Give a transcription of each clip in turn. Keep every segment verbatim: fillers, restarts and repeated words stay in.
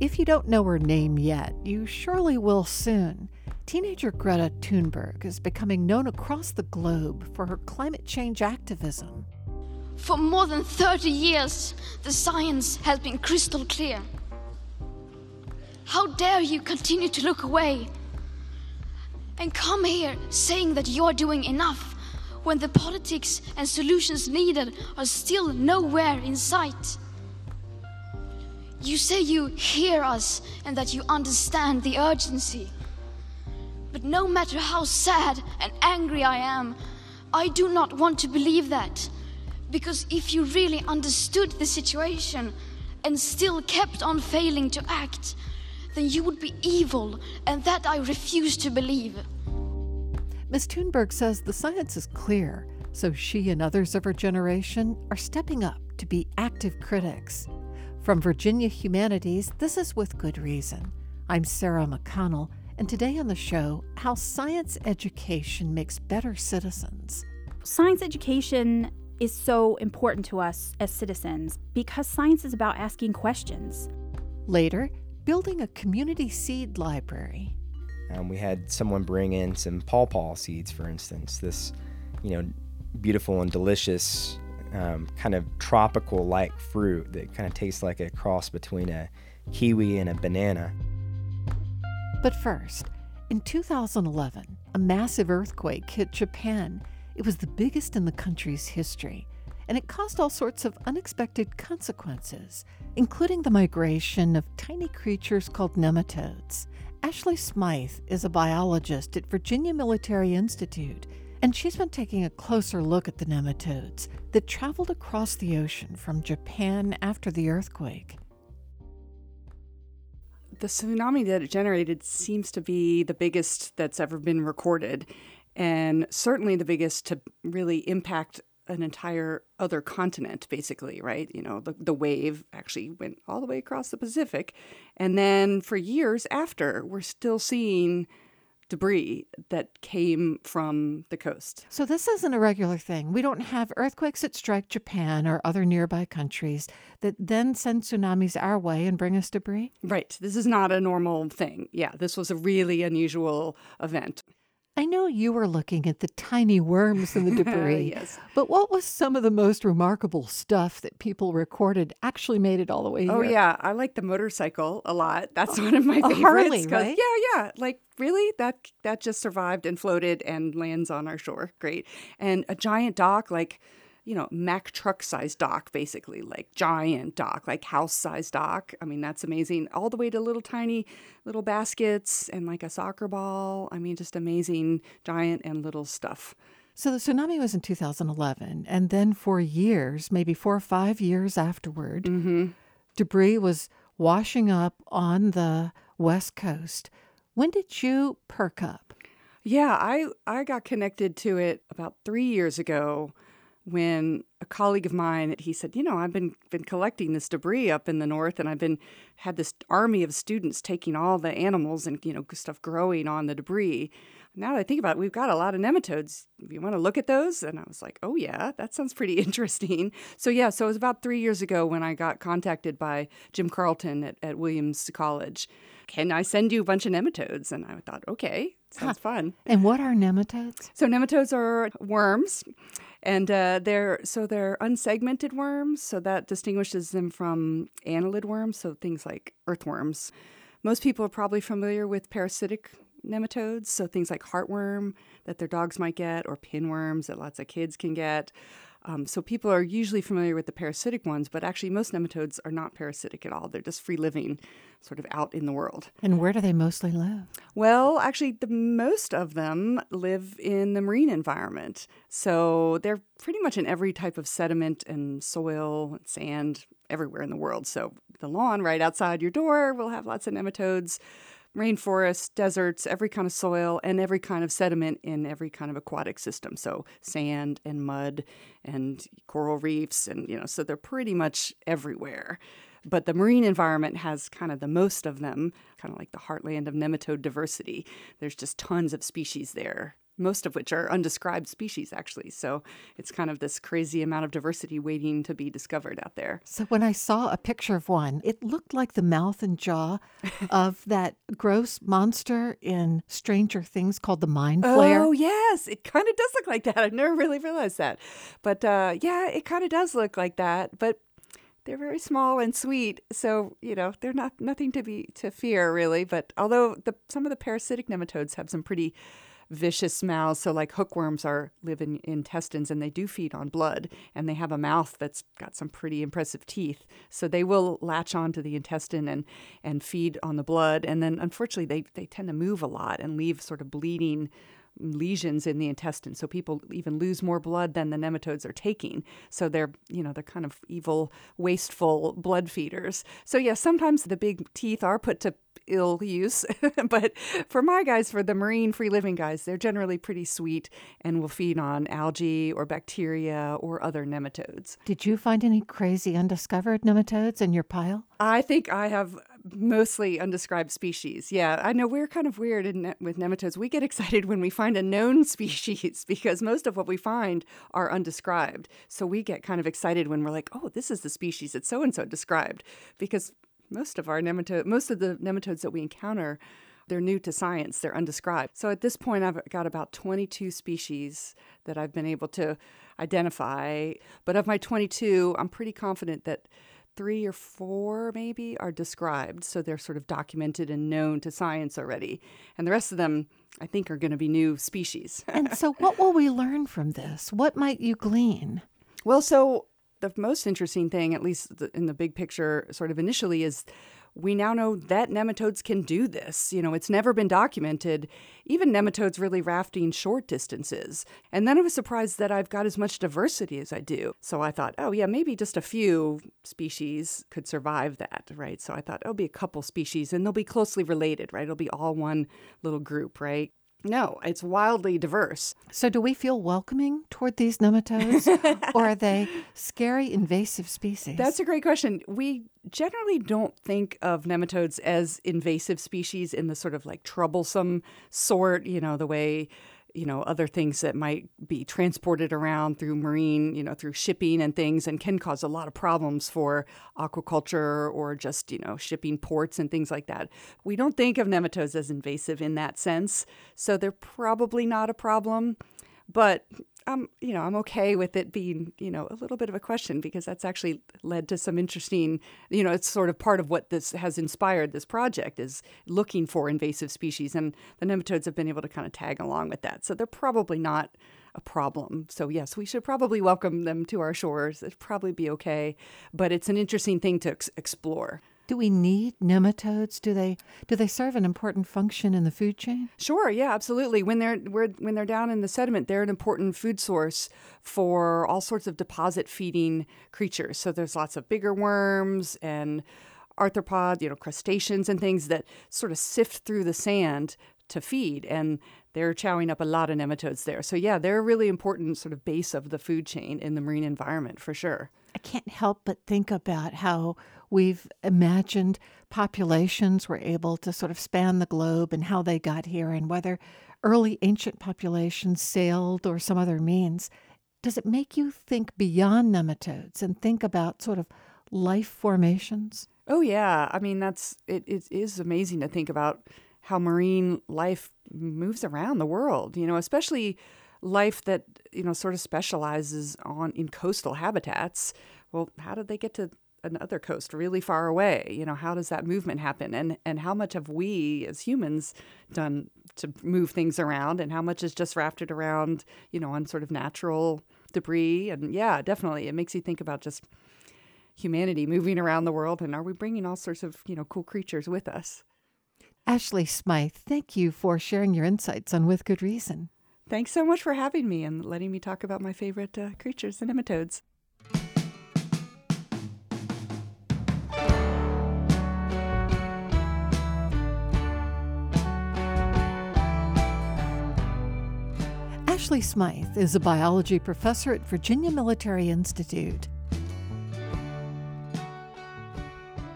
If you don't know her name yet, you surely will soon. Teenager Greta Thunberg is becoming known across the globe for her climate change activism. For more than thirty years, the science has been crystal clear. How dare you continue to look away and come here saying that you're doing enough when the politics and solutions needed are still nowhere in sight? You say you hear us and that you understand the urgency. But no matter how sad and angry I am, I do not want to believe that. Because if you really understood the situation and still kept on failing to act, then you would be evil, and that I refuse to believe. Miz Thunberg says the science is clear, so she and others of her generation are stepping up to be active critics. From Virginia Humanities, this is With Good Reason. I'm Sarah McConnell, and today on the show, how science education makes better citizens. Science education is so important to us as citizens because science is about asking questions. Later, building a community seed library. Um, we had someone bring in some pawpaw seeds, for instance, this, you know, beautiful and delicious Um, kind of tropical-like fruit that kind of tastes like a cross between a kiwi and a banana. But first, in two thousand eleven, a massive earthquake hit Japan. It was the biggest in the country's history, and it caused all sorts of unexpected consequences, including the migration of tiny creatures called nematodes. Ashley Smythe is a biologist at Virginia Military Institute, and she's been taking a closer look at the nematodes that traveled across the ocean from Japan after the earthquake. The tsunami that it generated seems to be the biggest that's ever been recorded, and certainly the biggest to really impact an entire other continent, basically, right? You know, the, the wave actually went all the way across the Pacific, and then for years after, we're still seeing debris that came from the coast. So this isn't a regular thing. We don't have earthquakes that strike Japan or other nearby countries that then send tsunamis our way and bring us debris? Right. This is not a normal thing. Yeah, this was a really unusual event. I know you were looking at the tiny worms in the debris, yes. But what was some of the most remarkable stuff that people recorded actually made it all the way here? Oh, yeah. I like the motorcycle a lot. That's oh, one of my favorites. A Harley, right? Yeah, yeah. Like, really? That that just survived and floated and lands on our shore. Great. And a giant dock, like, you know, Mack truck-sized dock, basically, like giant dock, like house-sized dock. I mean, that's amazing. All the way to little tiny little baskets and like a soccer ball. I mean, just amazing giant and little stuff. So the tsunami was in two thousand eleven, and then for years, maybe four or five years afterward, mm-hmm. debris was washing up on the West Coast. When did you perk up? Yeah, I, I got connected to it about three years ago, when a colleague of mine, he said, you know, I've been been collecting this debris up in the north, and I've been had this army of students taking all the animals and, you know, stuff growing on the debris. Now that I think about it, we've got a lot of nematodes. You want to look at those? And I was like, oh, yeah, that sounds pretty interesting. So, yeah, so it was about three years ago when I got contacted by Jim Carlton at, at Williams College. Can I send you a bunch of nematodes? And I thought, okay, sounds huh. fun. And what are nematodes? So nematodes are worms. And uh, they're so they're unsegmented worms, so that distinguishes them from annelid worms, so things like earthworms. Most people are probably familiar with parasitic nematodes, so things like heartworm that their dogs might get, or pinworms that lots of kids can get. Um, so people are usually familiar with the parasitic ones, but actually most nematodes are not parasitic at all. They're just free-living, sort of out in the world. And where do they mostly live? Well, actually, the most of them live in the marine environment. So they're pretty much in every type of sediment and soil and sand everywhere in the world. So the lawn right outside your door will have lots of nematodes. Rainforests, deserts, every kind of soil, and every kind of sediment in every kind of aquatic system. So sand and mud and coral reefs and, you know, so they're pretty much everywhere. But the marine environment has kind of the most of them, kind of like the heartland of nematode diversity. There's just tons of species there most of which are undescribed species, actually. So it's kind of this crazy amount of diversity waiting to be discovered out there. So when I saw a picture of one, it looked like the mouth and jaw of that gross monster in Stranger Things called the Mind Flare. Oh, yes. It kind of does look like that. I've never really realized that. But uh, yeah, it kind of does look like that. But they're very small and sweet, so you know they're not nothing to be to fear really. But although the, some of the parasitic nematodes have some pretty vicious mouths, so like hookworms are live in intestines and they do feed on blood, and they have a mouth that's got some pretty impressive teeth. So they will latch onto the intestine and and feed on the blood, and then unfortunately they they tend to move a lot and leave sort of bleeding lesions in the intestine. So people even lose more blood than the nematodes are taking. So they're, you know, they're kind of evil, wasteful blood feeders. So yeah, sometimes the big teeth are put to ill use. But for my guys, for the marine free living guys, they're generally pretty sweet and will feed on algae or bacteria or other nematodes. Did you find any crazy undiscovered nematodes in your pile? I think I have mostly undescribed species. Yeah, I know we're kind of weird in ne- with nematodes. We get excited when we find a known species because most of what we find are undescribed. So we get kind of excited when we're like, oh, this is the species that so-and-so described, because most of our nematode, most of the nematodes that we encounter, they're new to science. They're undescribed. So at this point, I've got about twenty-two species that I've been able to identify. But of my twenty-two, I'm pretty confident that three or four maybe are described. So they're sort of documented and known to science already. And the rest of them, I think, are going to be new species. And so what will we learn from this? What might you glean? Well, so the most interesting thing, at least in the big picture sort of initially, is we now know that nematodes can do this. You know, it's never been documented, even nematodes really rafting short distances. And then I was surprised that I've got as much diversity as I do. So I thought, oh, yeah, maybe just a few species could survive that, right? So I thought, oh, it'll be a couple species and they'll be closely related, right? It'll be all one little group, right? No, it's wildly diverse. So do we feel welcoming toward these nematodes, or are they scary, invasive species? That's a great question. We generally don't think of nematodes as invasive species in the sort of like troublesome sort, you know, the way, you know, other things that might be transported around through marine, you know, through shipping and things, and can cause a lot of problems for aquaculture or just, you know, shipping ports and things like that. We don't think of nematodes as invasive in that sense, so they're probably not a problem. But I'm, you know, I'm okay with it being, you know, a little bit of a question, because that's actually led to some interesting, you know, it's sort of part of what this has inspired this project, is looking for invasive species. And the nematodes have been able to kind of tag along with that. So they're probably not a problem. So yes, we should probably welcome them to our shores. It'd probably be okay. But it's an interesting thing to ex- explore. Do we need nematodes? Do they do they serve an important function in the food chain? Sure, yeah, absolutely. When they're when they're down in the sediment, they're an important food source for all sorts of deposit-feeding creatures. So there's lots of bigger worms and arthropods, you know, crustaceans and things that sort of sift through the sand to feed, and they're chowing up a lot of nematodes there. So yeah, they're a really important sort of base of the food chain in the marine environment for sure. I can't help but think about how we've imagined populations were able to sort of span the globe and how they got here, and whether early ancient populations sailed or some other means. Does it make you think beyond nematodes and think about sort of life formations? Oh, yeah. I mean, that's it, it is amazing to think about how marine life moves around the world, you know, especially life that, you know, sort of specializes on in coastal habitats. Well, how did they get to another coast really far away? You know, how does that movement happen? And and how much have we as humans done to move things around, and how much is just rafted around, you know, on sort of natural debris? And yeah, definitely. It makes you think about just humanity moving around the world, and are we bringing all sorts of, you know, cool creatures with us? Ashley Smythe, thank you for sharing your insights on With Good Reason. Thanks so much for having me and letting me talk about my favorite uh, creatures, the nematodes. Ashley Smythe is a biology professor at Virginia Military Institute.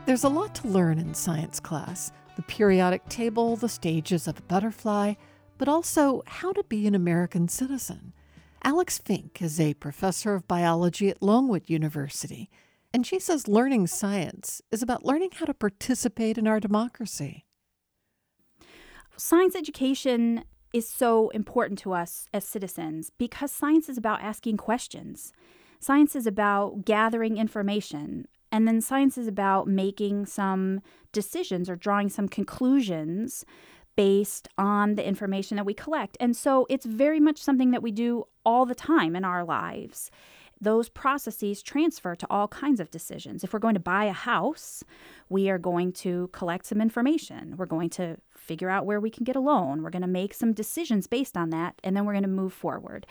There's a lot to learn in science class: the periodic table, the stages of a butterfly, but also how to be an American citizen. Alex Fink is a professor of biology at Longwood University, and she says learning science is about learning how to participate in our democracy. Science education is so important to us as citizens because science is about asking questions. Science is about gathering information, and then science is about making some decisions or drawing some conclusions based on the information that we collect. And so it's very much something that we do all the time in our lives. Those processes transfer to all kinds of decisions. If we're going to buy a house, we are going to collect some information. We're going to figure out where we can get a loan. We're going to make some decisions based on that, and then we're going to move forward.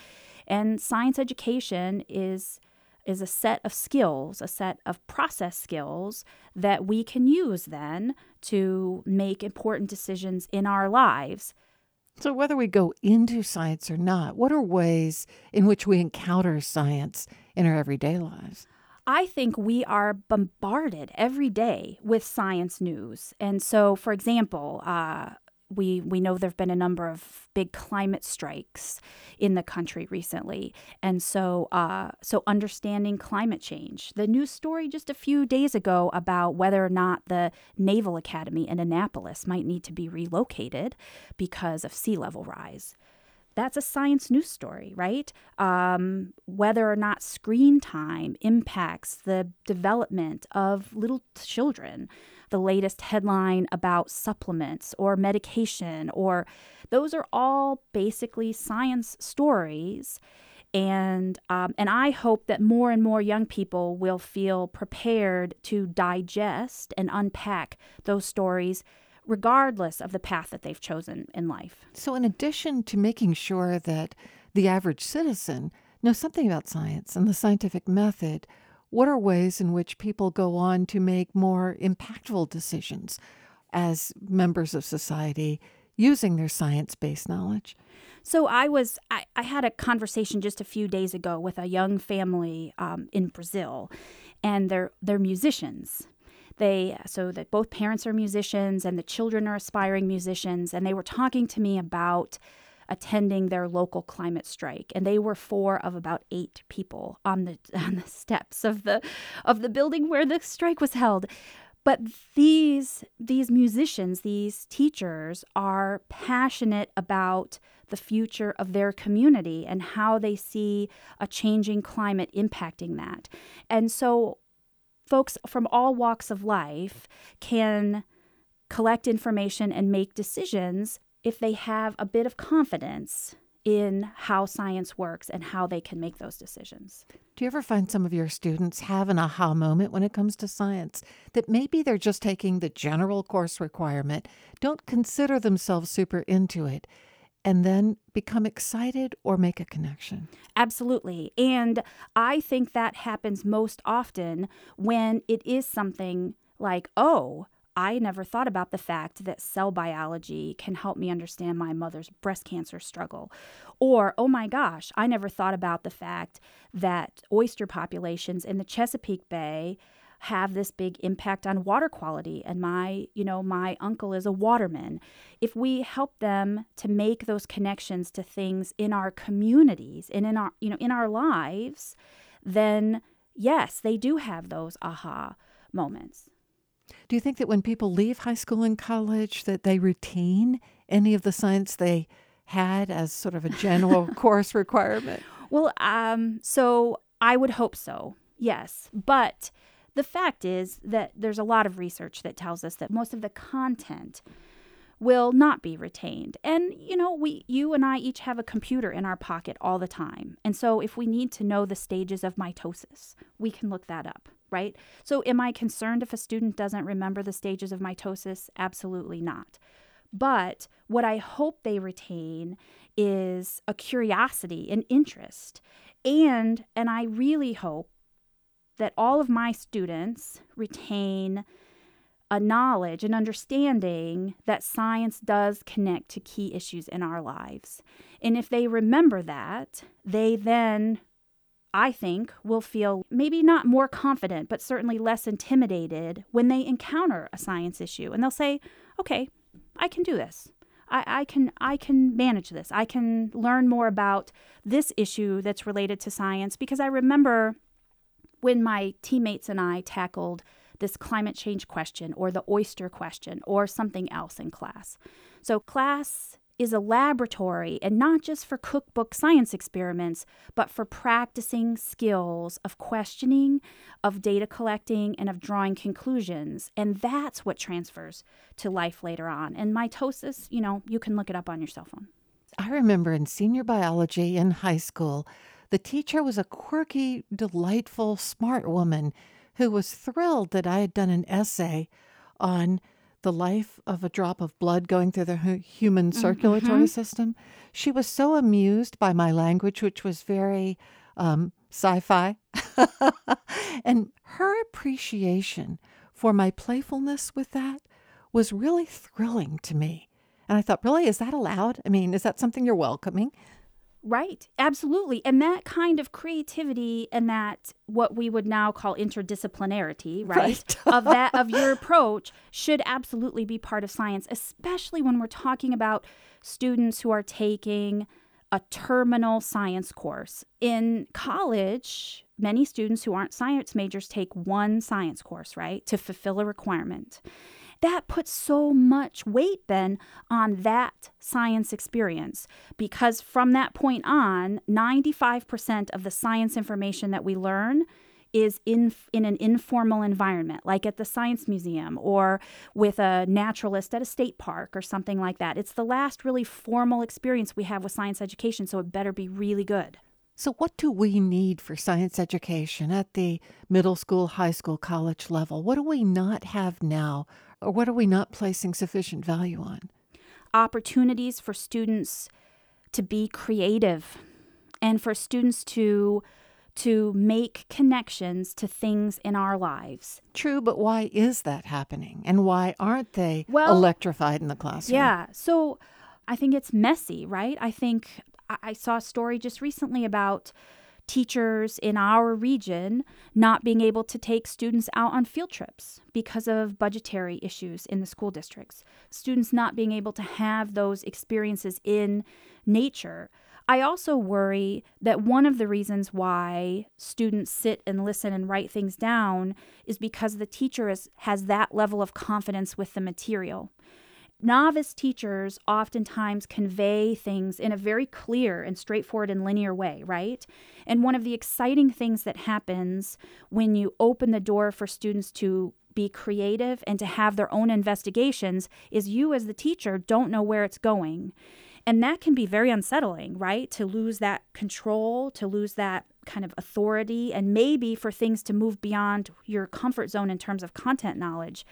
And science education is, is a set of skills, a set of process skills that we can use then to make important decisions in our lives. So whether we go into science or not, what are ways in which we encounter science in our everyday lives? I think we are bombarded every day with science news. And so, for example, uh, we we know there have been a number of big climate strikes in the country recently. And so, uh, so understanding climate change. The news story just a few days ago about whether or not the Naval Academy in Annapolis might need to be relocated because of sea level rise. That's a science news story, right? Um, whether or not screen time impacts the development of little children. The latest headline about supplements or medication, or those are all basically science stories. And um, and I hope that more and more young people will feel prepared to digest and unpack those stories regardless of the path that they've chosen in life. So in addition to making sure that the average citizen knows something about science and the scientific method, what are ways in which people go on to make more impactful decisions as members of society using their science-based knowledge? So I was I, I had a conversation just a few days ago with a young family um, in Brazil, and they're they're musicians. They so that both parents are musicians and the children are aspiring musicians. And they were talking to me about attending their local climate strike. And they were four of about eight people on the on the steps of the of the building where the strike was held. But these these musicians, these teachers are passionate about the future of their community and how they see a changing climate impacting that. And so folks from all walks of life can collect information and make decisions if they have a bit of confidence in how science works and how they can make those decisions. Do you ever find some of your students have an aha moment when it comes to science, that maybe they're just taking the general course requirement, don't consider themselves super into it, and then become excited or make a connection? Absolutely. And I think that happens most often when it is something like, oh, I never thought about the fact that cell biology can help me understand my mother's breast cancer struggle. Or, oh my gosh, I never thought about the fact that oyster populations in the Chesapeake Bay have this big impact on water quality, and my, you know, my uncle is a waterman. If we help them to make those connections to things in our communities and in our, you know, in our lives, then yes, they do have those aha moments. Do you think that when people leave high school and college that they retain any of the science they had as sort of a general course requirement? Well, um, so I would hope so, yes. But the fact is that there's a lot of research that tells us that most of the content will not be retained. And, you know, we, you and I each have a computer in our pocket all the time. And so if we need to know the stages of mitosis, we can look that up, right? So am I concerned if a student doesn't remember the stages of mitosis? Absolutely not. But what I hope they retain is a curiosity, an interest. And, and I really hope that all of my students retain a knowledge and understanding that science does connect to key issues in our lives. And if they remember that, they then, I think, will feel maybe not more confident, but certainly less intimidated when they encounter a science issue. And they'll say, okay, I can do this. I, I can I can manage this. I can learn more about this issue that's related to science, because I remember when my teammates and I tackled this climate change question or the oyster question or something else in class. So class is a laboratory, and not just for cookbook science experiments, but for practicing skills of questioning, of data collecting, and of drawing conclusions. And that's what transfers to life later on. And mitosis, you know, you can look it up on your cell phone. I remember in senior biology in high school, the teacher was a quirky, delightful, smart woman who was thrilled that I had done an essay on the life of a drop of blood going through the human circulatory mm-hmm. system. She was so amused by my language, which was very um, sci-fi. And her appreciation for my playfulness with that was really thrilling to me. And I thought, really, is that allowed? I mean, is that something you're welcoming? Right. Absolutely. And that kind of creativity and that what we would now call interdisciplinarity, right, right. of that of your approach should absolutely be part of science, especially when we're talking about students who are taking a terminal science course. In college, many students who aren't science majors take one science course, right, to fulfill a requirement. That puts so much weight then on that science experience, because from that point on, ninety-five percent of the science information that we learn is in in an informal environment, like at the science museum or with a naturalist at a state park or something like that. It's the last really formal experience we have with science education, so it better be really good. So what do we need for science education at the middle school, high school, college level? What do we not have now? Or what are we not placing sufficient value on? Opportunities for students to be creative and for students to to make connections to things in our lives. True, but why is that happening? And why aren't they well, electrified in the classroom? Yeah, so I think it's messy, right? I think I saw a story just recently about teachers in our region not being able to take students out on field trips because of budgetary issues in the school districts, students not being able to have those experiences in nature. I also worry that one of the reasons why students sit and listen and write things down is because the teacher is, has that level of confidence with the material. Novice teachers oftentimes convey things in a very clear and straightforward and linear way, right? And one of the exciting things that happens when you open the door for students to be creative and to have their own investigations is you as the teacher don't know where it's going. And that can be very unsettling, right? To lose that control, to lose that kind of authority, and maybe for things to move beyond your comfort zone in terms of content knowledge.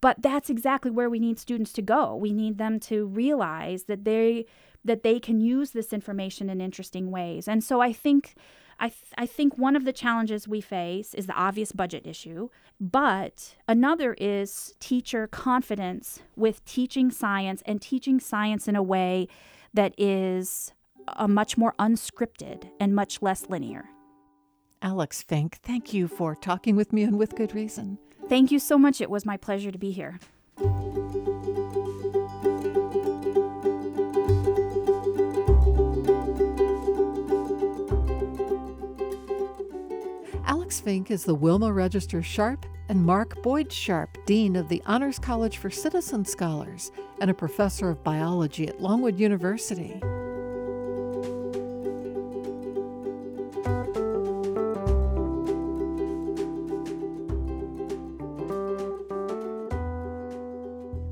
But that's exactly where we need students to go. We need them to realize that they that they can use this information in interesting ways. And so I think I th- I think one of the challenges we face is the obvious budget issue, but another is teacher confidence with teaching science and teaching science in a way that is a much more unscripted and much less linear. Alex Fink, thank you for talking with me and With Good Reason. Thank you so much. It was my pleasure to be here. Alex Fink is the Wilma Register Sharp and Mark Boyd Sharp Dean of the Honors College for Citizen Scholars and a professor of biology at Longwood University.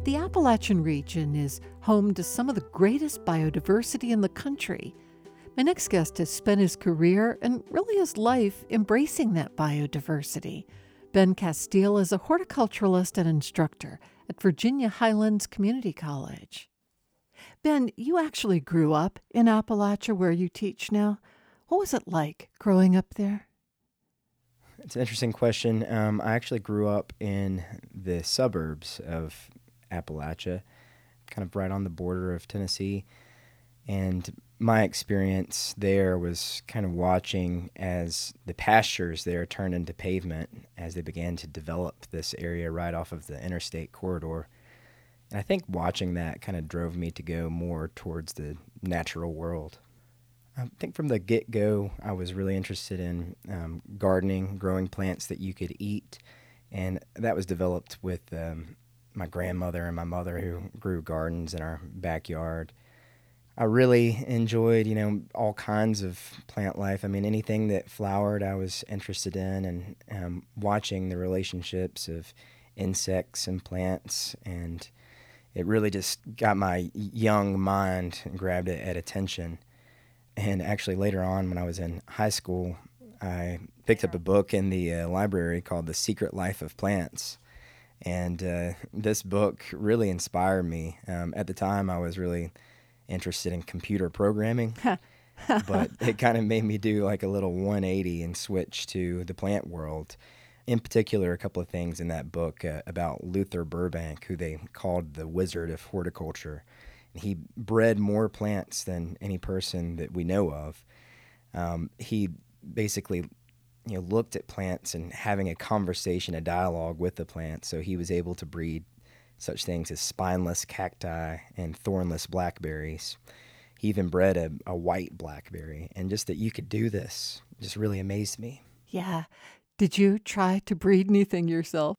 The Appalachian region is home to some of the greatest biodiversity in the country. My next guest has spent his career and really his life embracing that biodiversity. Ben Castile is a horticulturalist and instructor at Virginia Highlands Community College. Ben, you actually grew up in Appalachia where you teach now. What was it like growing up there? It's an interesting question. Um, I actually grew up in the suburbs of Appalachia, kind of right on the border of Tennessee. And my experience there was kind of watching as the pastures there turned into pavement as they began to develop this area right off of the interstate corridor. And I think watching that kind of drove me to go more towards the natural world. I think from the get-go, I was really interested in um, gardening, growing plants that you could eat. And that was developed with um, my grandmother and my mother, who grew gardens in our backyard. I really enjoyed, you know, all kinds of plant life. I mean, anything that flowered, I was interested in, and um, watching the relationships of insects and plants. And it really just got my young mind and grabbed it at attention. And actually later on, when I was in high school, I picked up a book in the uh, library called The Secret Life of Plants. And uh, this book really inspired me. Um, at the time, I was really interested in computer programming, but it kind of made me do like a little one eighty and switch to the plant world. In particular, a couple of things in that book uh, about Luther Burbank, who they called the Wizard of Horticulture. He bred more plants than any person that we know of. Um, he basically, you know, looked at plants and having a conversation, a dialogue with the plants. So he was able to breed such things as spineless cacti and thornless blackberries. He even bred a, a white blackberry. And just that you could do this just really amazed me. Yeah. Did you try to breed anything yourself?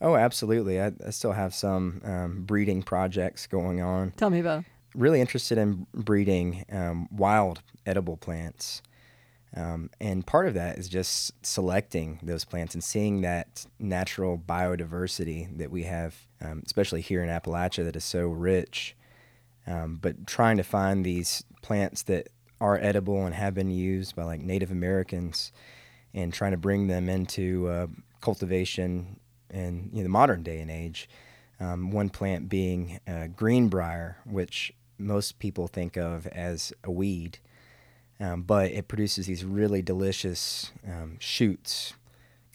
Oh, absolutely. I, I still have some um, breeding projects going on. Tell me about them. Really interested in breeding um, wild edible plants. Um, and part of that is just selecting those plants and seeing that natural biodiversity that we have, um, especially here in Appalachia, that is so rich. Um, but trying to find these plants that are edible and have been used by like Native Americans and trying to bring them into uh, cultivation in you know, the modern day and age, um, one plant being uh, greenbrier, which most people think of as a weed, um, but it produces these really delicious um, shoots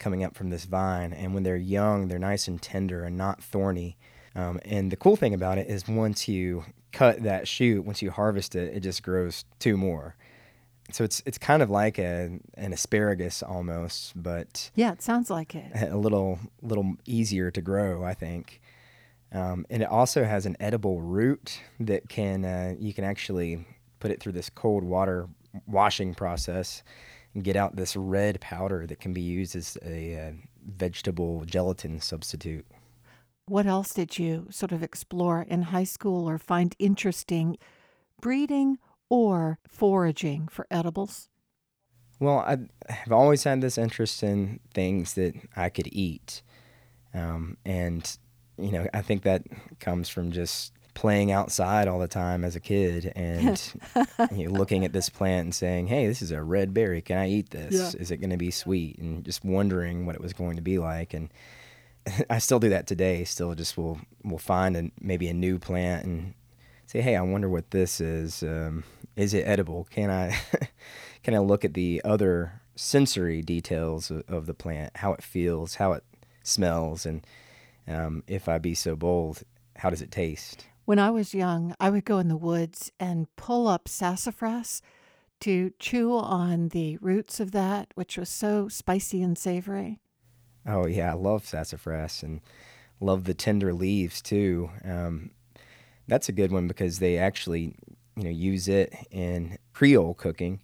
coming up from this vine. And when they're young, they're nice and tender and not thorny. Um, and the cool thing about it is once you cut that shoot, once you harvest it, it just grows two more. So it's it's kind of like a, an asparagus almost, but yeah, it sounds like it. A little little easier to grow, I think. Um, and it also has an edible root that can uh, you can actually put it through this cold water washing process and get out this red powder that can be used as a uh, vegetable gelatin substitute. What else did you sort of explore in high school or find interesting? Breeding or foraging for edibles? Well, I have always had this interest in things that I could eat. Um, and, you know, I think that comes from just playing outside all the time as a kid and you know, looking at this plant and saying, hey, this is a red berry. Can I eat this? Yeah. Is it going to be sweet? And just wondering what it was going to be like. And I still do that today. Still just will will find a, maybe a new plant and say, hey, I wonder what this is. Um, is it edible? Can I can I look at the other sensory details of, of the plant, how it feels, how it smells, and um, if I be so bold, how does it taste? When I was young, I would go in the woods and pull up sassafras to chew on the roots of that, which was so spicy and savory. Oh, yeah, I love sassafras and love the tender leaves, too. Um That's a good one because they actually, you know, use it in Creole cooking.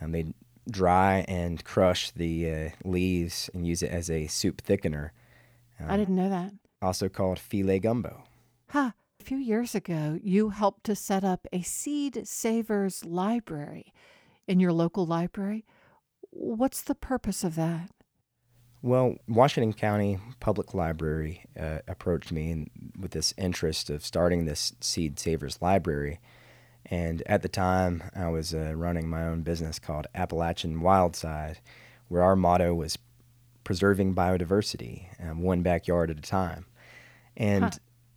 Um, they dry and crush the uh, leaves and use it as a soup thickener. Um, I didn't know that. Also called filet gumbo. Huh. A few years ago, you helped to set up a Seed Savers library in your local library. What's the purpose of that? Well, Washington County Public Library uh, approached me in, with this interest of starting this Seed Savers Library. And at the time, I was uh, running my own business called Appalachian Wildside, where our motto was preserving biodiversity, um, one backyard at a time. And huh.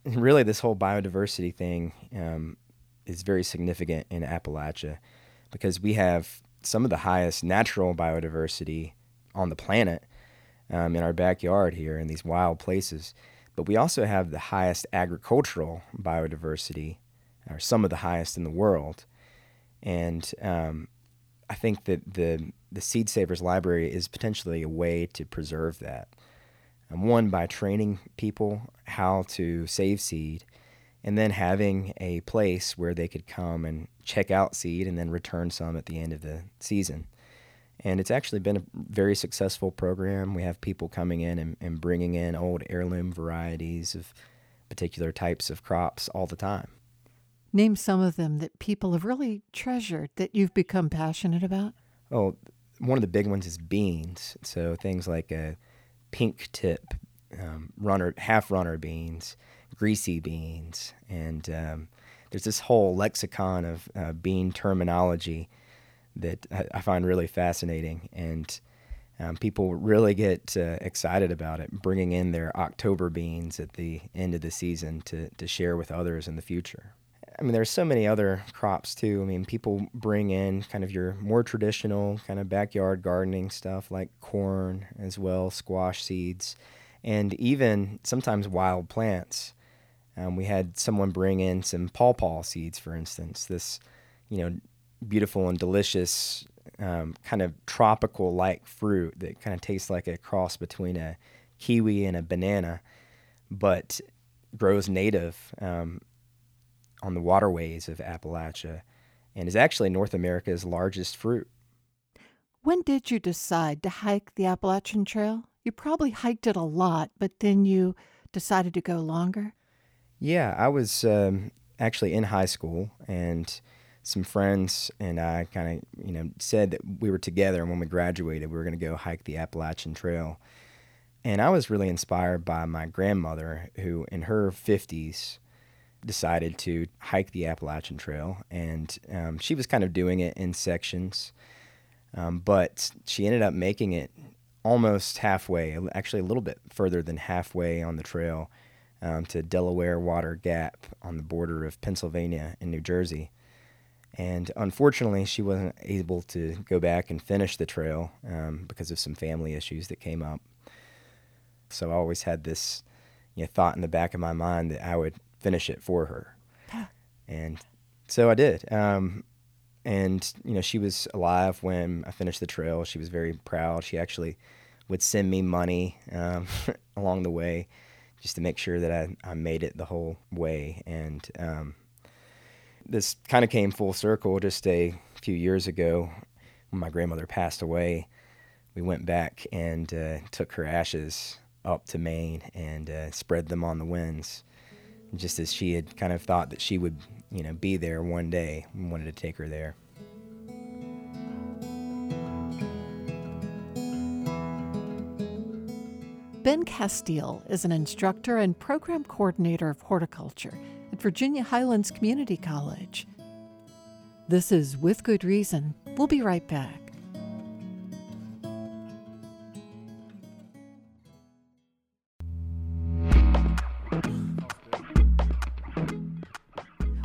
really, this whole biodiversity thing um, is very significant in Appalachia because we have some of the highest natural biodiversity on the planet. Um, in our backyard here in these wild places. But we also have the highest agricultural biodiversity, or some of the highest in the world. And um, I think that the, the Seed Savers Library is potentially a way to preserve that. Um, one, by training people how to save seed, and then having a place where they could come and check out seed and then return some at the end of the season. And it's actually been a very successful program. We have people coming in and, and bringing in old heirloom varieties of particular types of crops all the time. Name some of them that people have really treasured that you've become passionate about. Oh, one of the big ones is beans. So things like a pink tip, um, runner, half runner beans, greasy beans, and um, there's this whole lexicon of uh, bean terminology that I, I find really fascinating, and um, people really get uh, excited about it, bringing in their October beans at the end of the season to, to share with others in the future. I mean, there's so many other crops too. I mean, people bring in kind of your more traditional kind of backyard gardening stuff like corn as well, squash seeds, and even sometimes wild plants. Um, we had someone bring in some pawpaw seeds, for instance, this, you know, beautiful and delicious um, kind of tropical-like fruit that kind of tastes like a cross between a kiwi and a banana, but grows native um, on the waterways of Appalachia and is actually North America's largest fruit. When did you decide to hike the Appalachian Trail? You probably hiked it a lot, but then you decided to go longer? Yeah, I was um, actually in high school, and some friends and I kind of, you know, said that we were together, and when we graduated, we were going to go hike the Appalachian Trail. And I was really inspired by my grandmother, who in her fifties decided to hike the Appalachian Trail, and um, she was kind of doing it in sections, um, but she ended up making it almost halfway, actually a little bit further than halfway on the trail um, to Delaware Water Gap on the border of Pennsylvania and New Jersey. And unfortunately, she wasn't able to go back and finish the trail um, because of some family issues that came up. So I always had this, you know, thought in the back of my mind that I would finish it for her. And so I did. Um, and, you know, she was alive when I finished the trail. She was very proud. She actually would send me money um, along the way just to make sure that I, I made it the whole way. And um this kind of came full circle just a few years ago. When my grandmother passed away, we went back and uh, took her ashes up to Maine and uh, spread them on the winds, just as she had kind of thought that she would, you know, be there one day. We wanted to take her there. Ben Castile is an instructor and program coordinator of horticulture at Virginia Highlands Community College. This is With Good Reason. We'll be right back.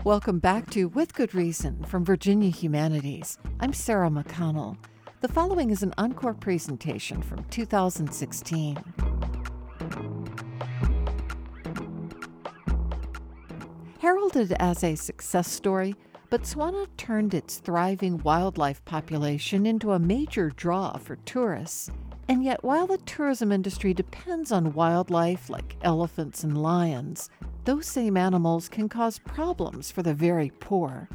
Welcome back to With Good Reason from Virginia Humanities. I'm Sarah McConnell. The following is an encore presentation from two thousand sixteen. Heralded as a success story, Botswana turned its thriving wildlife population into a major draw for tourists. And yet, while the tourism industry depends on wildlife like elephants and lions, those same animals can cause problems for the very poor.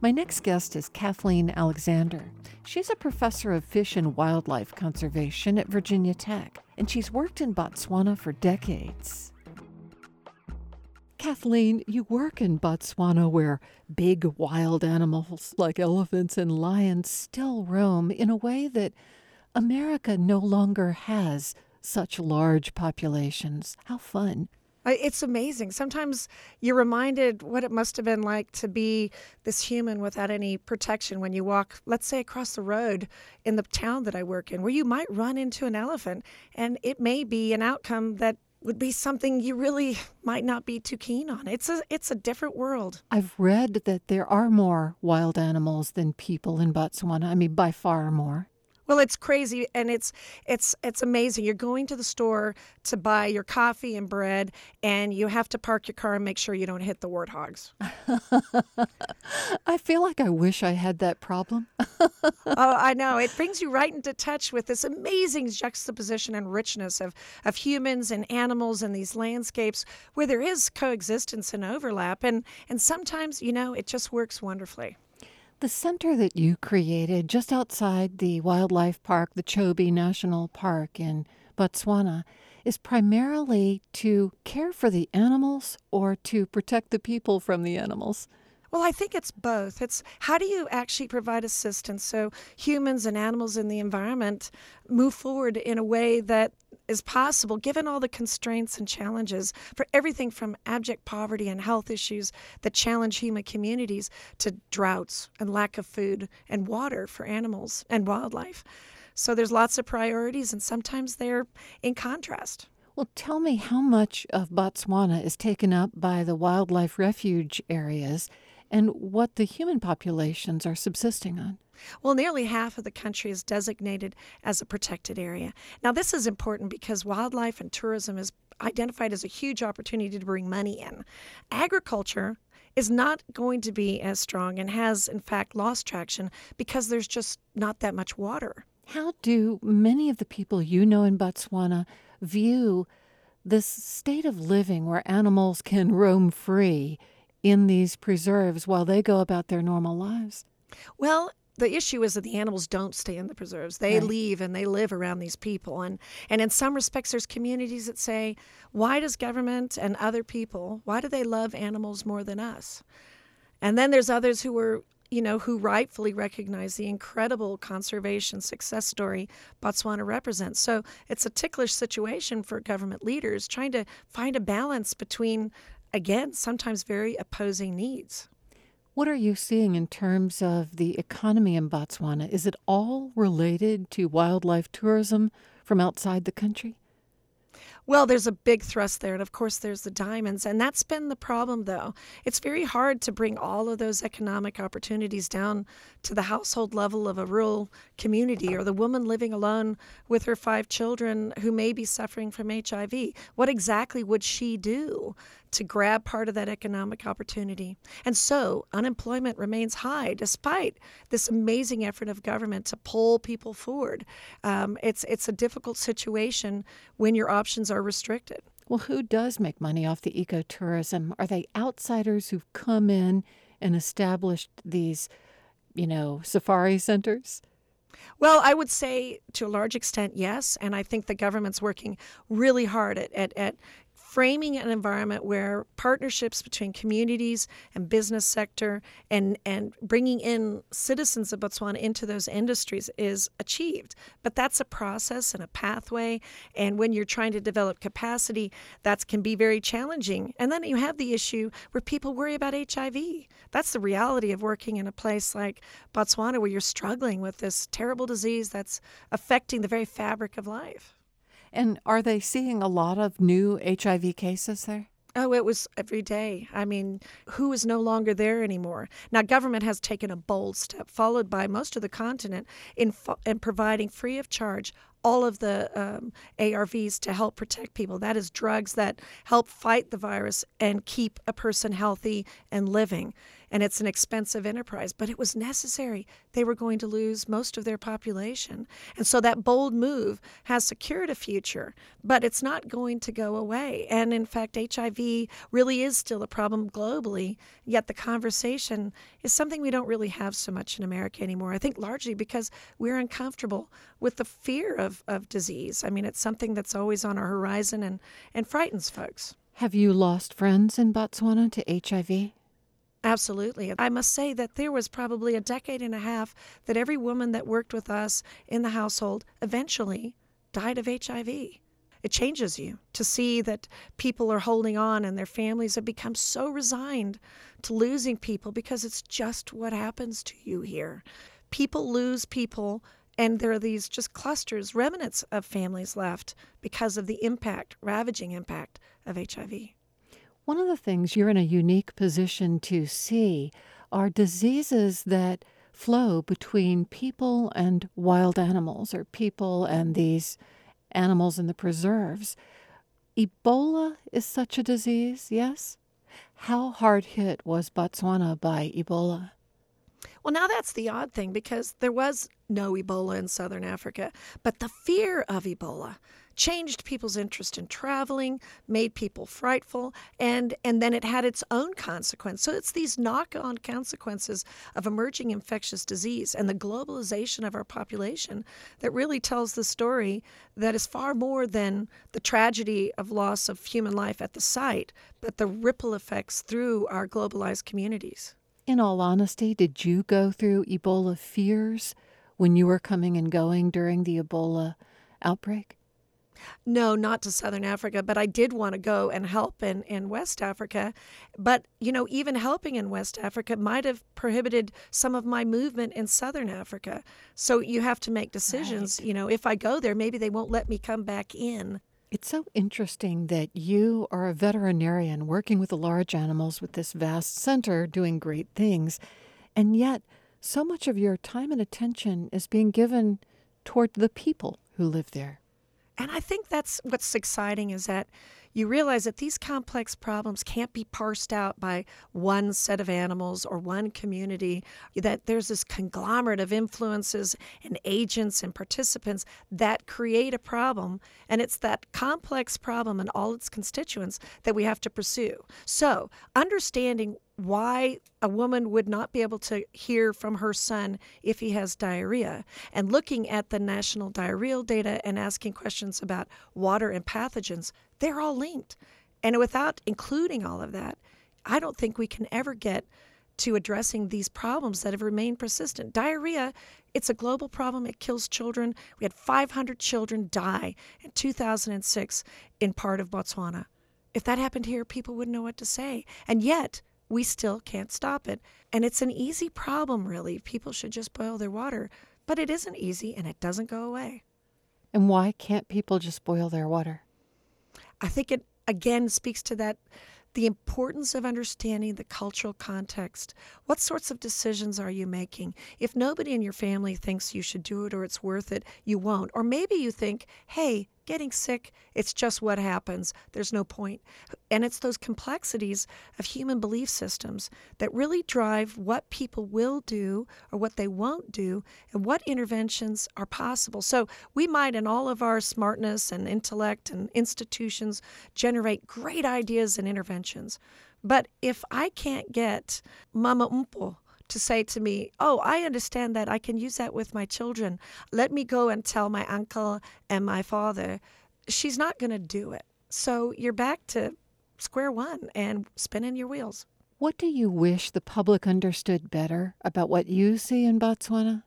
My next guest is Kathleen Alexander. She's a professor of fish and wildlife conservation at Virginia Tech, and she's worked in Botswana for decades. Kathleen, you work in Botswana where big wild animals like elephants and lions still roam in a way that America no longer has such large populations. How fun. It's amazing. Sometimes you're reminded what it must have been like to be this human without any protection when you walk, let's say, across the road in the town that I work in, where you might run into an elephant, and it may be an outcome that would be something you really might not be too keen on. It's a it's a different world. I've read that there are more wild animals than people in Botswana. I mean, by far more. Well, it's crazy, and it's it's it's amazing. You're going to the store to buy your coffee and bread, and you have to park your car and make sure you don't hit the warthogs. I feel like I wish I had that problem. Oh, I know. It brings you right into touch with this amazing juxtaposition and richness of, of humans and animals and these landscapes where there is coexistence and overlap, and, and sometimes, you know, it just works wonderfully. The center that you created just outside the wildlife park, the Chobe National Park in Botswana, is primarily to care for the animals or to protect the people from the animals? Well, I think it's both. It's how do you actually provide assistance so humans and animals in the environment move forward in a way that is possible, given all the constraints and challenges for everything from abject poverty and health issues that challenge human communities to droughts and lack of food and water for animals and wildlife. So there's lots of priorities, and sometimes they're in contrast. Well, tell me how much of Botswana is taken up by the wildlife refuge areas and what the human populations are subsisting on. Well, nearly half of the country is designated as a protected area. Now, this is important because wildlife and tourism is identified as a huge opportunity to bring money in. Agriculture is not going to be as strong and has, in fact, lost traction because there's just not that much water. How do many of the people you know in Botswana view this state of living where animals can roam free in these preserves while they go about their normal lives? Well, the issue is that the animals don't stay in the preserves. They right. leave and they live around these people. And, and in some respects, there's communities that say, why does government and other people, why do they love animals more than us? And then there's others who were, you know, who rightfully recognize the incredible conservation success story Botswana represents. So it's a ticklish situation for government leaders trying to find a balance between, again, sometimes very opposing needs. What are you seeing in terms of the economy in Botswana? Is it all related to wildlife tourism from outside the country? Well, there's a big thrust there, and of course there's the diamonds, and that's been the problem, though. It's very hard to bring all of those economic opportunities down to the household level of a rural community or the woman living alone with her five children who may be suffering from H I V. What exactly would she do to grab part of that economic opportunity? And so unemployment remains high despite this amazing effort of government to pull people forward. Um, it's, it's a difficult situation when your options are restricted. Well, who does make money off the ecotourism? Are they outsiders who've come in and established these, you know, safari centers? Well, I would say to a large extent, yes. And I think the government's working really hard at, at, at framing an environment where partnerships between communities and business sector and, and bringing in citizens of Botswana into those industries is achieved. But that's a process and a pathway. And when you're trying to develop capacity, that can be very challenging. And then you have the issue where people worry about H I V. That's the reality of working in a place like Botswana where you're struggling with this terrible disease that's affecting the very fabric of life. And are they seeing a lot of new H I V cases there? Oh, it was every day. I mean, who is no longer there anymore? Now, government has taken a bold step, followed by most of the continent, in, fo- in providing free of charge all of the um, A R Vs to help protect people. That is drugs that help fight the virus and keep a person healthy and living. And it's an expensive enterprise, but it was necessary. They were going to lose most of their population. And so that bold move has secured a future, but it's not going to go away. And in fact, H I V really is still a problem globally, yet the conversation is something we don't really have so much in America anymore. I think largely because we're uncomfortable with the fear of, of disease. I mean, it's something that's always on our horizon and, and frightens folks. Have you lost friends in Botswana to H I V? Absolutely. I must say that there was probably a decade and a half that every woman that worked with us in the household eventually died of H I V. It changes you to see that people are holding on and their families have become so resigned to losing people because it's just what happens to you here. People lose people, and there are these just clusters, remnants of families left because of the impact, ravaging impact of H I V. One of the things you're in a unique position to see are diseases that flow between people and wild animals, or people and these animals in the preserves. Ebola is such a disease, yes? How hard hit was Botswana by Ebola? Well, now that's the odd thing, because there was no Ebola in southern Africa, but the fear of Ebola changed people's interest in traveling, made people frightful, and, and then it had its own consequence. So it's these knock-on consequences of emerging infectious disease and the globalization of our population that really tells the story that is far more than the tragedy of loss of human life at the site, but the ripple effects through our globalized communities. In all honesty, did you go through Ebola fears when you were coming and going during the Ebola outbreak? No, not to Southern Africa, but I did want to go and help in, in West Africa. But, you know, even helping in West Africa might have prohibited some of my movement in Southern Africa. So you have to make decisions. Right. You know, if I go there, maybe they won't let me come back in. It's so interesting that you are a veterinarian working with the large animals with this vast center doing great things. And yet so much of your time and attention is being given toward the people who live there. And I think that's what's exciting, is that you realize that these complex problems can't be parsed out by one set of animals or one community, that there's this conglomerate of influences and agents and participants that create a problem. And it's that complex problem and all its constituents that we have to pursue. So understanding why a woman would not be able to hear from her son if he has diarrhea, and looking at the national diarrheal data and asking questions about water and pathogens, they're all linked. And without including all of that, I don't think we can ever get to addressing these problems that have remained persistent. Diarrhea, it's a global problem. It kills children. We had five hundred children die in two thousand six in part of Botswana. If that happened here, people wouldn't know what to say. And yet, we still can't stop it. And it's an easy problem, really. People should just boil their water. But it isn't easy, and it doesn't go away. And why can't people just boil their water? I think it, again, speaks to that, the importance of understanding the cultural context. What sorts of decisions are you making? If nobody in your family thinks you should do it or it's worth it, you won't. Or maybe you think, hey, getting sick, it's just what happens. There's no point. And it's those complexities of human belief systems that really drive what people will do or what they won't do and what interventions are possible. So we might, in all of our smartness and intellect and institutions, generate great ideas and interventions. But if I can't get Mama Umpo to say to me, oh, I understand that. I can use that with my children. Let me go and tell my uncle and my father. She's not going to do it. So you're back to square one and spinning your wheels. What do you wish the public understood better about what you see in Botswana?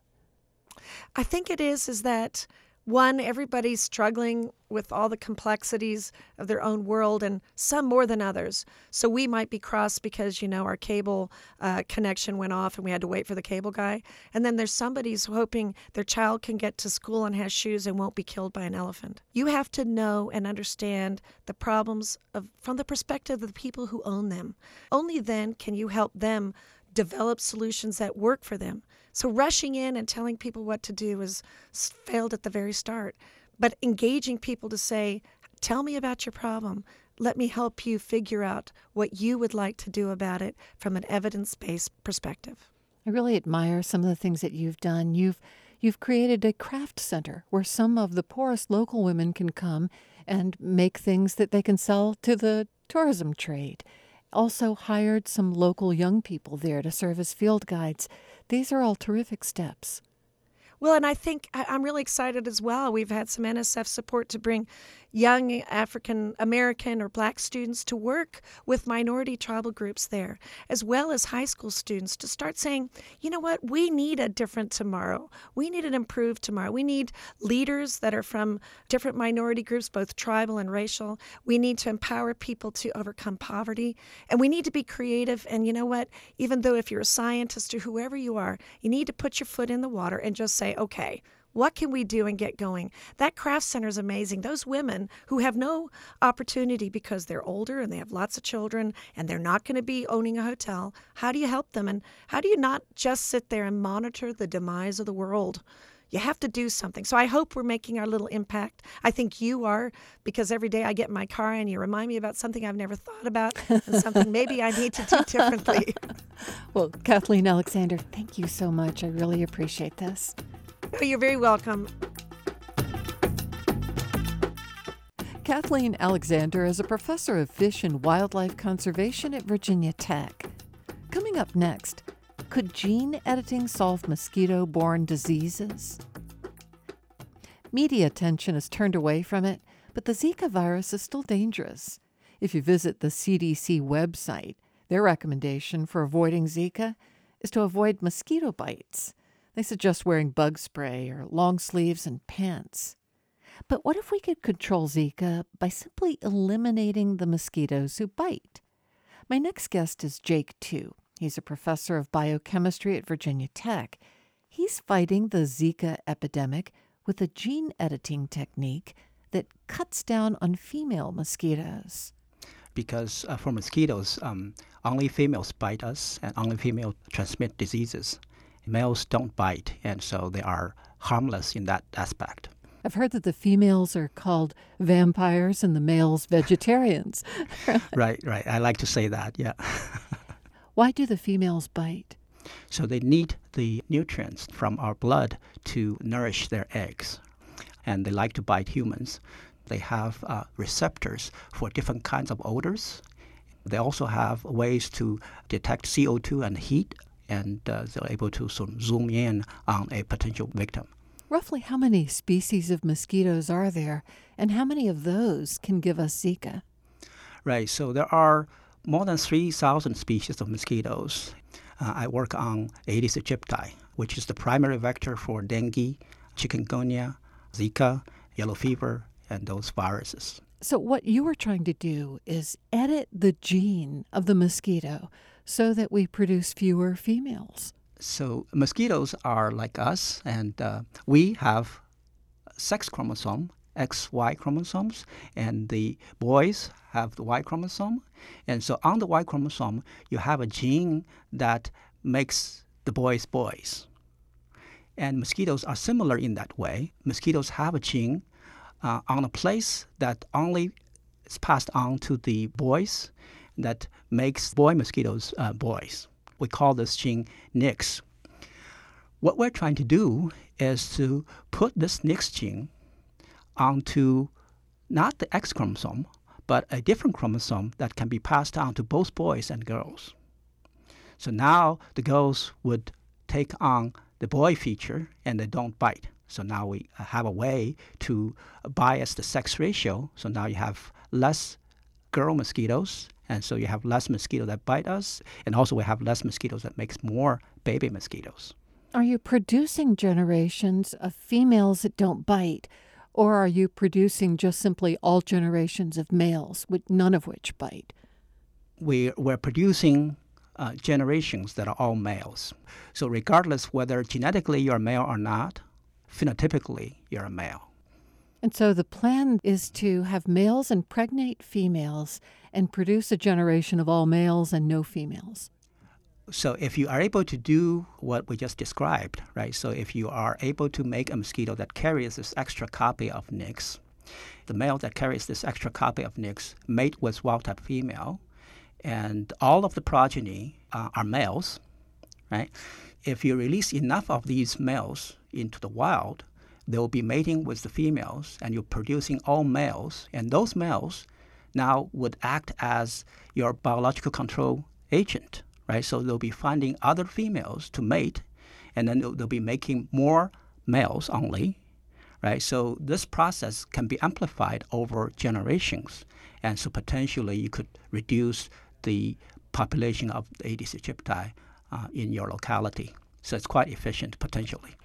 I think it is, is that, one, everybody's struggling with all the complexities of their own world, and some more than others. So we might be crossed because, you know, our cable uh, connection went off and we had to wait for the cable guy. And then there's somebody's hoping their child can get to school and has shoes and won't be killed by an elephant. You have to know and understand the problems of, from the perspective of the people who own them. Only then can you help them develop solutions that work for them. So rushing in and telling people what to do is failed at the very start. But engaging people to say, tell me about your problem. Let me help you figure out what you would like to do about it from an evidence-based perspective. I really admire some of the things that you've done. You've you've created a craft center where some of the poorest local women can come and make things that they can sell to the tourism trade. Also hired some local young people there to serve as field guides. These are all terrific steps. Well, and I think I'm really excited as well. We've had some N S F support to bring young African American or Black students to work with minority tribal groups there, as well as high school students, to start saying, you know what, we need a different tomorrow. We need an improved tomorrow. We need leaders that are from different minority groups, both tribal and racial. We need to empower people to overcome poverty, and we need to be creative. And you know what, even though if you're a scientist or whoever you are, you need to put your foot in the water and just say, okay, What can we do and get going? That craft center is amazing. Those women who have no opportunity because they're older and they have lots of children and they're not going to be owning a hotel, how do you help them? And how do you not just sit there and monitor the demise of the world? You have to do something. So I hope we're making our little impact. I think you are, because every day I get in my car and you remind me about something I've never thought about and something maybe I need to do differently. Well, Kathleen Alexander, thank you so much. I really appreciate this. Oh, you're very welcome. Kathleen Alexander is a professor of fish and wildlife conservation at Virginia Tech. Coming up next, could gene editing solve mosquito-borne diseases? Media attention is turned away from it, but the Zika virus is still dangerous. If you visit the C D C website, their recommendation for avoiding Zika is to avoid mosquito bites. They suggest wearing bug spray or long sleeves and pants. But what if we could control Zika by simply eliminating the mosquitoes who bite? My next guest is Jake Tew. He's a professor of biochemistry at Virginia Tech. He's fighting the Zika epidemic with a gene editing technique that cuts down on female mosquitoes. Because uh, for mosquitoes, um, only females bite us and only females transmit diseases. Males don't bite, and so they are harmless in that aspect. I've heard that the females are called vampires and the males vegetarians. Right, right. I like to say that, yeah. Why do the females bite? So they need the nutrients from our blood to nourish their eggs, and they like to bite humans. They have uh, receptors for different kinds of odors. They also have ways to detect C O two and heat, and uh, they're able to sort of zoom in on a potential victim. Roughly how many species of mosquitoes are there, and how many of those can give us Zika? Right, so there are more than three thousand species of mosquitoes. Uh, I work on Aedes aegypti, which is the primary vector for dengue, chikungunya, Zika, yellow fever, and those viruses. So what you are trying to do is edit the gene of the mosquito so that we produce fewer females. So mosquitoes are like us, and uh, we have sex chromosome, X Y chromosomes, and the boys have the Y chromosome. And so on the Y chromosome, you have a gene that makes the boys boys. And mosquitoes are similar in that way. Mosquitoes have a gene uh, on a place that only is passed on to the boys, that makes boy mosquitoes uh, boys. We call this gene N Y X. What we're trying to do is to put this N Y X gene onto not the X chromosome, but a different chromosome that can be passed on to both boys and girls. So now the girls would take on the boy feature and they don't bite. So now we have a way to bias the sex ratio. So now you have less girl mosquitoes, and so you have less mosquitoes that bite us, and also we have less mosquitoes that makes more baby mosquitoes. Are you producing generations of females that don't bite, or are you producing just simply all generations of males, with none of which bite? We, we're producing uh, generations that are all males. So regardless whether genetically you're male or not, phenotypically you're a male. And so the plan is to have males impregnate females and produce a generation of all males and no females. So if you are able to do what we just described, right? So if you are able to make a mosquito that carries this extra copy of N Y X, the male that carries this extra copy of N Y X mate with wild-type female, and all of the progeny uh, are males, right? If you release enough of these males into the wild, they'll be mating with the females, and you're producing all males. And those males now would act as your biological control agent, right? So they'll be finding other females to mate, and then they'll, they'll be making more males only, right? So this process can be amplified over generations. And so potentially you could reduce the population of Aedes aegypti uh, in your locality. So it's quite efficient potentially.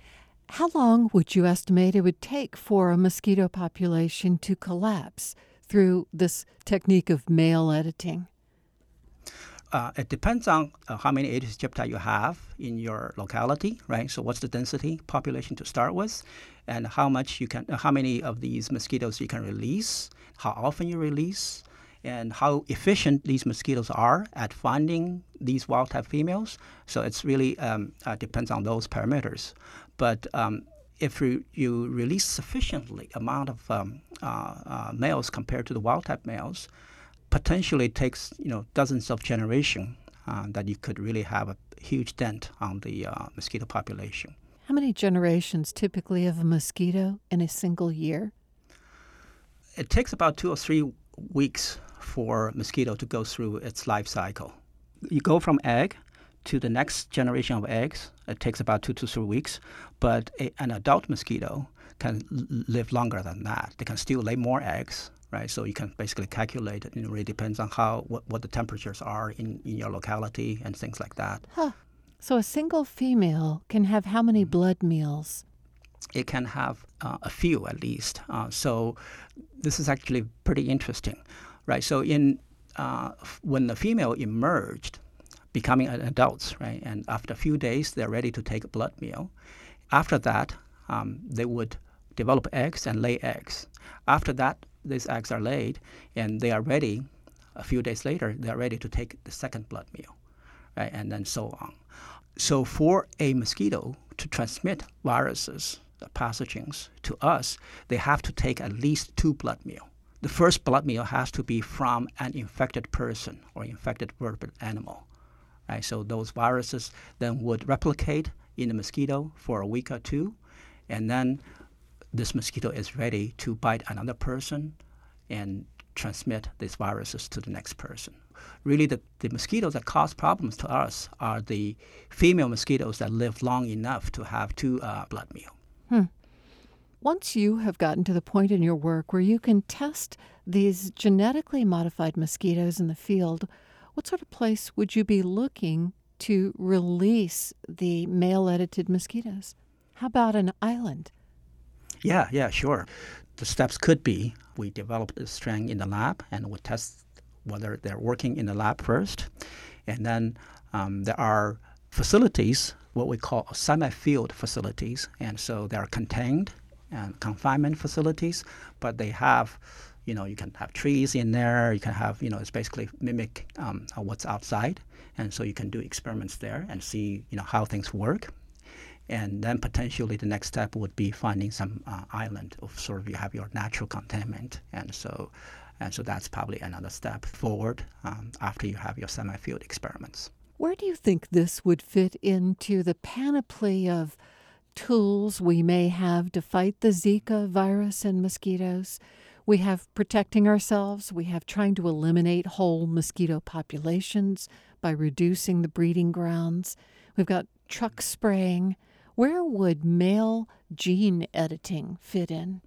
How long would you estimate it would take for a mosquito population to collapse through this technique of male editing? Uh, it depends on uh, how many Aedes aegypti you have in your locality, right? So what's the density population to start with, and how much you can, uh, how many of these mosquitoes you can release, how often you release, and how efficient these mosquitoes are at finding these wild-type females. So it's really um, uh, depends on those parameters. But um, if you, you release sufficiently amount of um, uh, uh, males compared to the wild-type males, potentially it takes you know dozens of generations uh, that you could really have a huge dent on the uh, mosquito population. How many generations typically of a mosquito in a single year? It takes about two or three weeks for mosquito to go through its life cycle. You go from egg to the next generation of eggs. It takes about two to three weeks, but a, an adult mosquito can live longer than that. They can still lay more eggs. Right, so you can basically calculate. It really depends on how what, what the temperatures are in, in your locality and things like that. Huh. So a single female can have how many blood meals? It can have uh, a few at least. Uh, so this is actually pretty interesting, right? So in uh, when the female emerged, becoming adults, right, and after a few days they're ready to take a blood meal. After that, um, they would develop eggs and lay eggs. After that, these eggs are laid, and they are ready. A few days later, they are ready to take the second blood meal, right? And then so on. So for a mosquito to transmit viruses, pathogens to us, they have to take at least two blood meals. The first blood meal has to be from an infected person or infected vertebrate animal, right? So those viruses then would replicate in the mosquito for a week or two, and then this mosquito is ready to bite another person and transmit these viruses to the next person. Really, the, the mosquitoes that cause problems to us are the female mosquitoes that live long enough to have two uh, blood meals. Hmm. Once you have gotten to the point in your work where you can test these genetically modified mosquitoes in the field, what sort of place would you be looking to release the male-edited mosquitoes? How about an island? Yeah, yeah, sure. The steps could be we develop the strain in the lab and we test whether they're working in the lab first. And then um, there are facilities, what we call semi-field facilities. And so they are contained and confinement facilities, but they have, you know, you can have trees in there. You can have, you know, it's basically mimic um, what's outside. And so you can do experiments there and see, you know, how things work. And then potentially the next step would be finding some uh, island of sort of you have your natural containment. And so and so that's probably another step forward um, after you have your semi-field experiments. Where do you think this would fit into the panoply of tools we may have to fight the Zika virus and mosquitoes? We have protecting ourselves. We have trying to eliminate whole mosquito populations by reducing the breeding grounds. We've got truck spraying. Where would male gene editing fit in?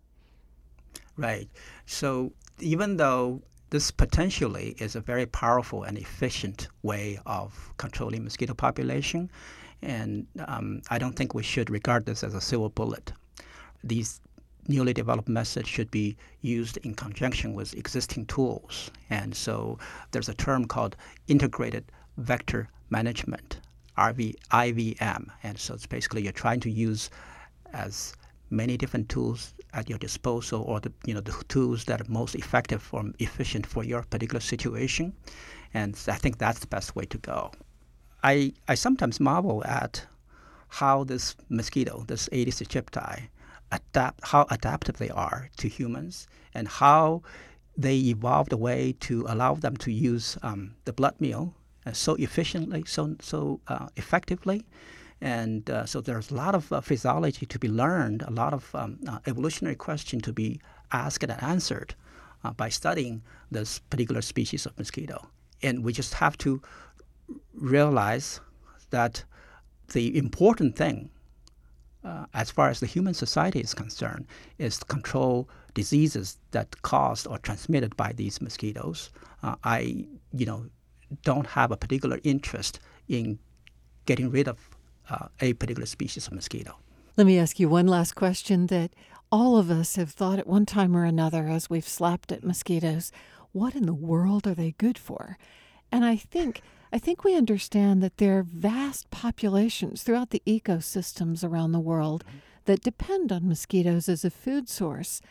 Right. So even though this potentially is a very powerful and efficient way of controlling mosquito population, and um, I don't think we should regard this as a silver bullet. These newly developed methods should be used in conjunction with existing tools. And so there's a term called integrated vector management. I V M, and so it's basically you're trying to use as many different tools at your disposal, or the you know the tools that are most effective or efficient for your particular situation, and I think that's the best way to go. I I sometimes marvel at how this mosquito, this Aedes aegypti, adapt how adaptive they are to humans, and how they evolved a way to allow them to use um, the blood meal so efficiently, so so uh, effectively. And uh, so there's a lot of uh, physiology to be learned, a lot of um, uh, evolutionary question to be asked and answered uh, by studying this particular species of mosquito. And we just have to realize that the important thing, uh, as far as the human society is concerned, is to control diseases that caused or transmitted by these mosquitoes. Uh, I, you know, don't have a particular interest in getting rid of uh, a particular species of mosquito. Let me ask you one last question that all of us have thought at one time or another as we've slapped at mosquitoes. What in the world are they good for? And I think I think we understand that there are vast populations throughout the ecosystems around the world that depend on mosquitoes as a food source.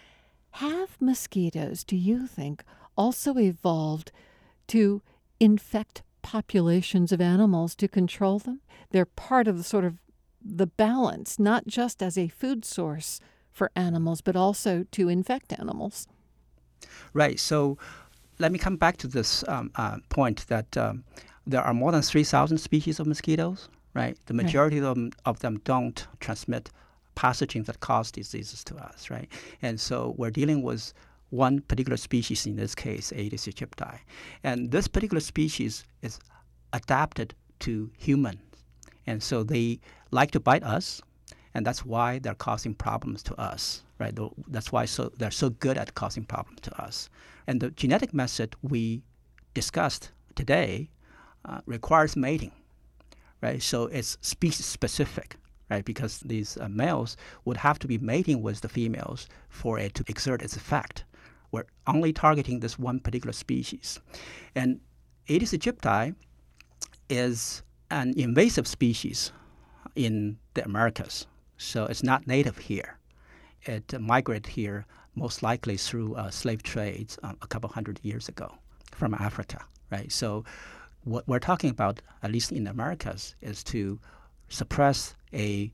Have mosquitoes, do you think, also evolved to infect populations of animals to control them? They're part of the sort of the balance, not just as a food source for animals, but also to infect animals. Right. So let me come back to this um, uh, point that um, there are more than three thousand species of mosquitoes, right? The majority right. of them, of them don't transmit pathogens that cause diseases to us, right? And so we're dealing with one particular species, in this case, Aedes aegypti. And this particular species is adapted to humans. And so they like to bite us, and that's why they're causing problems to us, right? That's why so they're so good at causing problems to us. And the genetic method we discussed today uh, requires mating, right? So it's species-specific, right? Because these uh, males would have to be mating with the females for it to exert its effect. We're only targeting this one particular species. And Aedes aegypti is an invasive species in the Americas. So it's not native here. It uh, migrated here most likely through uh, slave trades um, a couple hundred years ago from Africa, right? So what we're talking about, at least in the Americas, is to suppress a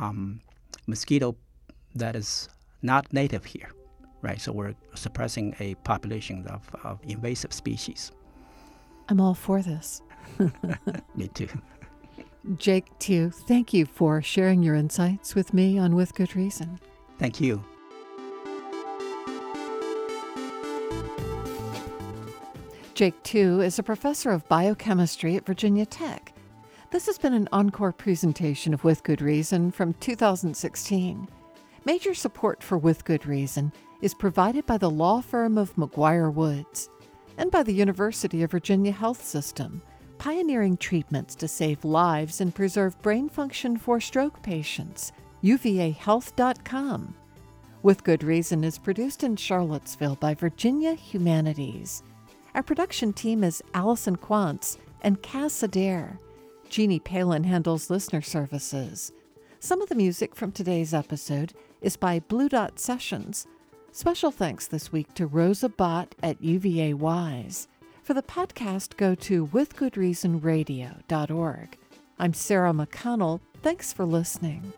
um, mosquito that is not native here, right? So we're suppressing a population of, of invasive species. I'm all for this. Me too. Jake Tew, thank you for sharing your insights with me on With Good Reason. Thank you. Jake Tew is a professor of biochemistry at Virginia Tech. This has been an encore presentation of With Good Reason from two thousand sixteen. Major support for With Good Reason is provided by the law firm of McGuire Woods and by the University of Virginia Health System, pioneering treatments to save lives and preserve brain function for stroke patients. U V A health dot com. With Good Reason is produced in Charlottesville by Virginia Humanities. Our production team is Allison Quantz and Cass Adair. Jeannie Palin handles listener services. Some of the music from today's episode is by Blue Dot Sessions. Special thanks this week to Rosa Bott at U V A Wise. For the podcast, go to with good reason radio dot org. I'm Sarah McConnell. Thanks for listening.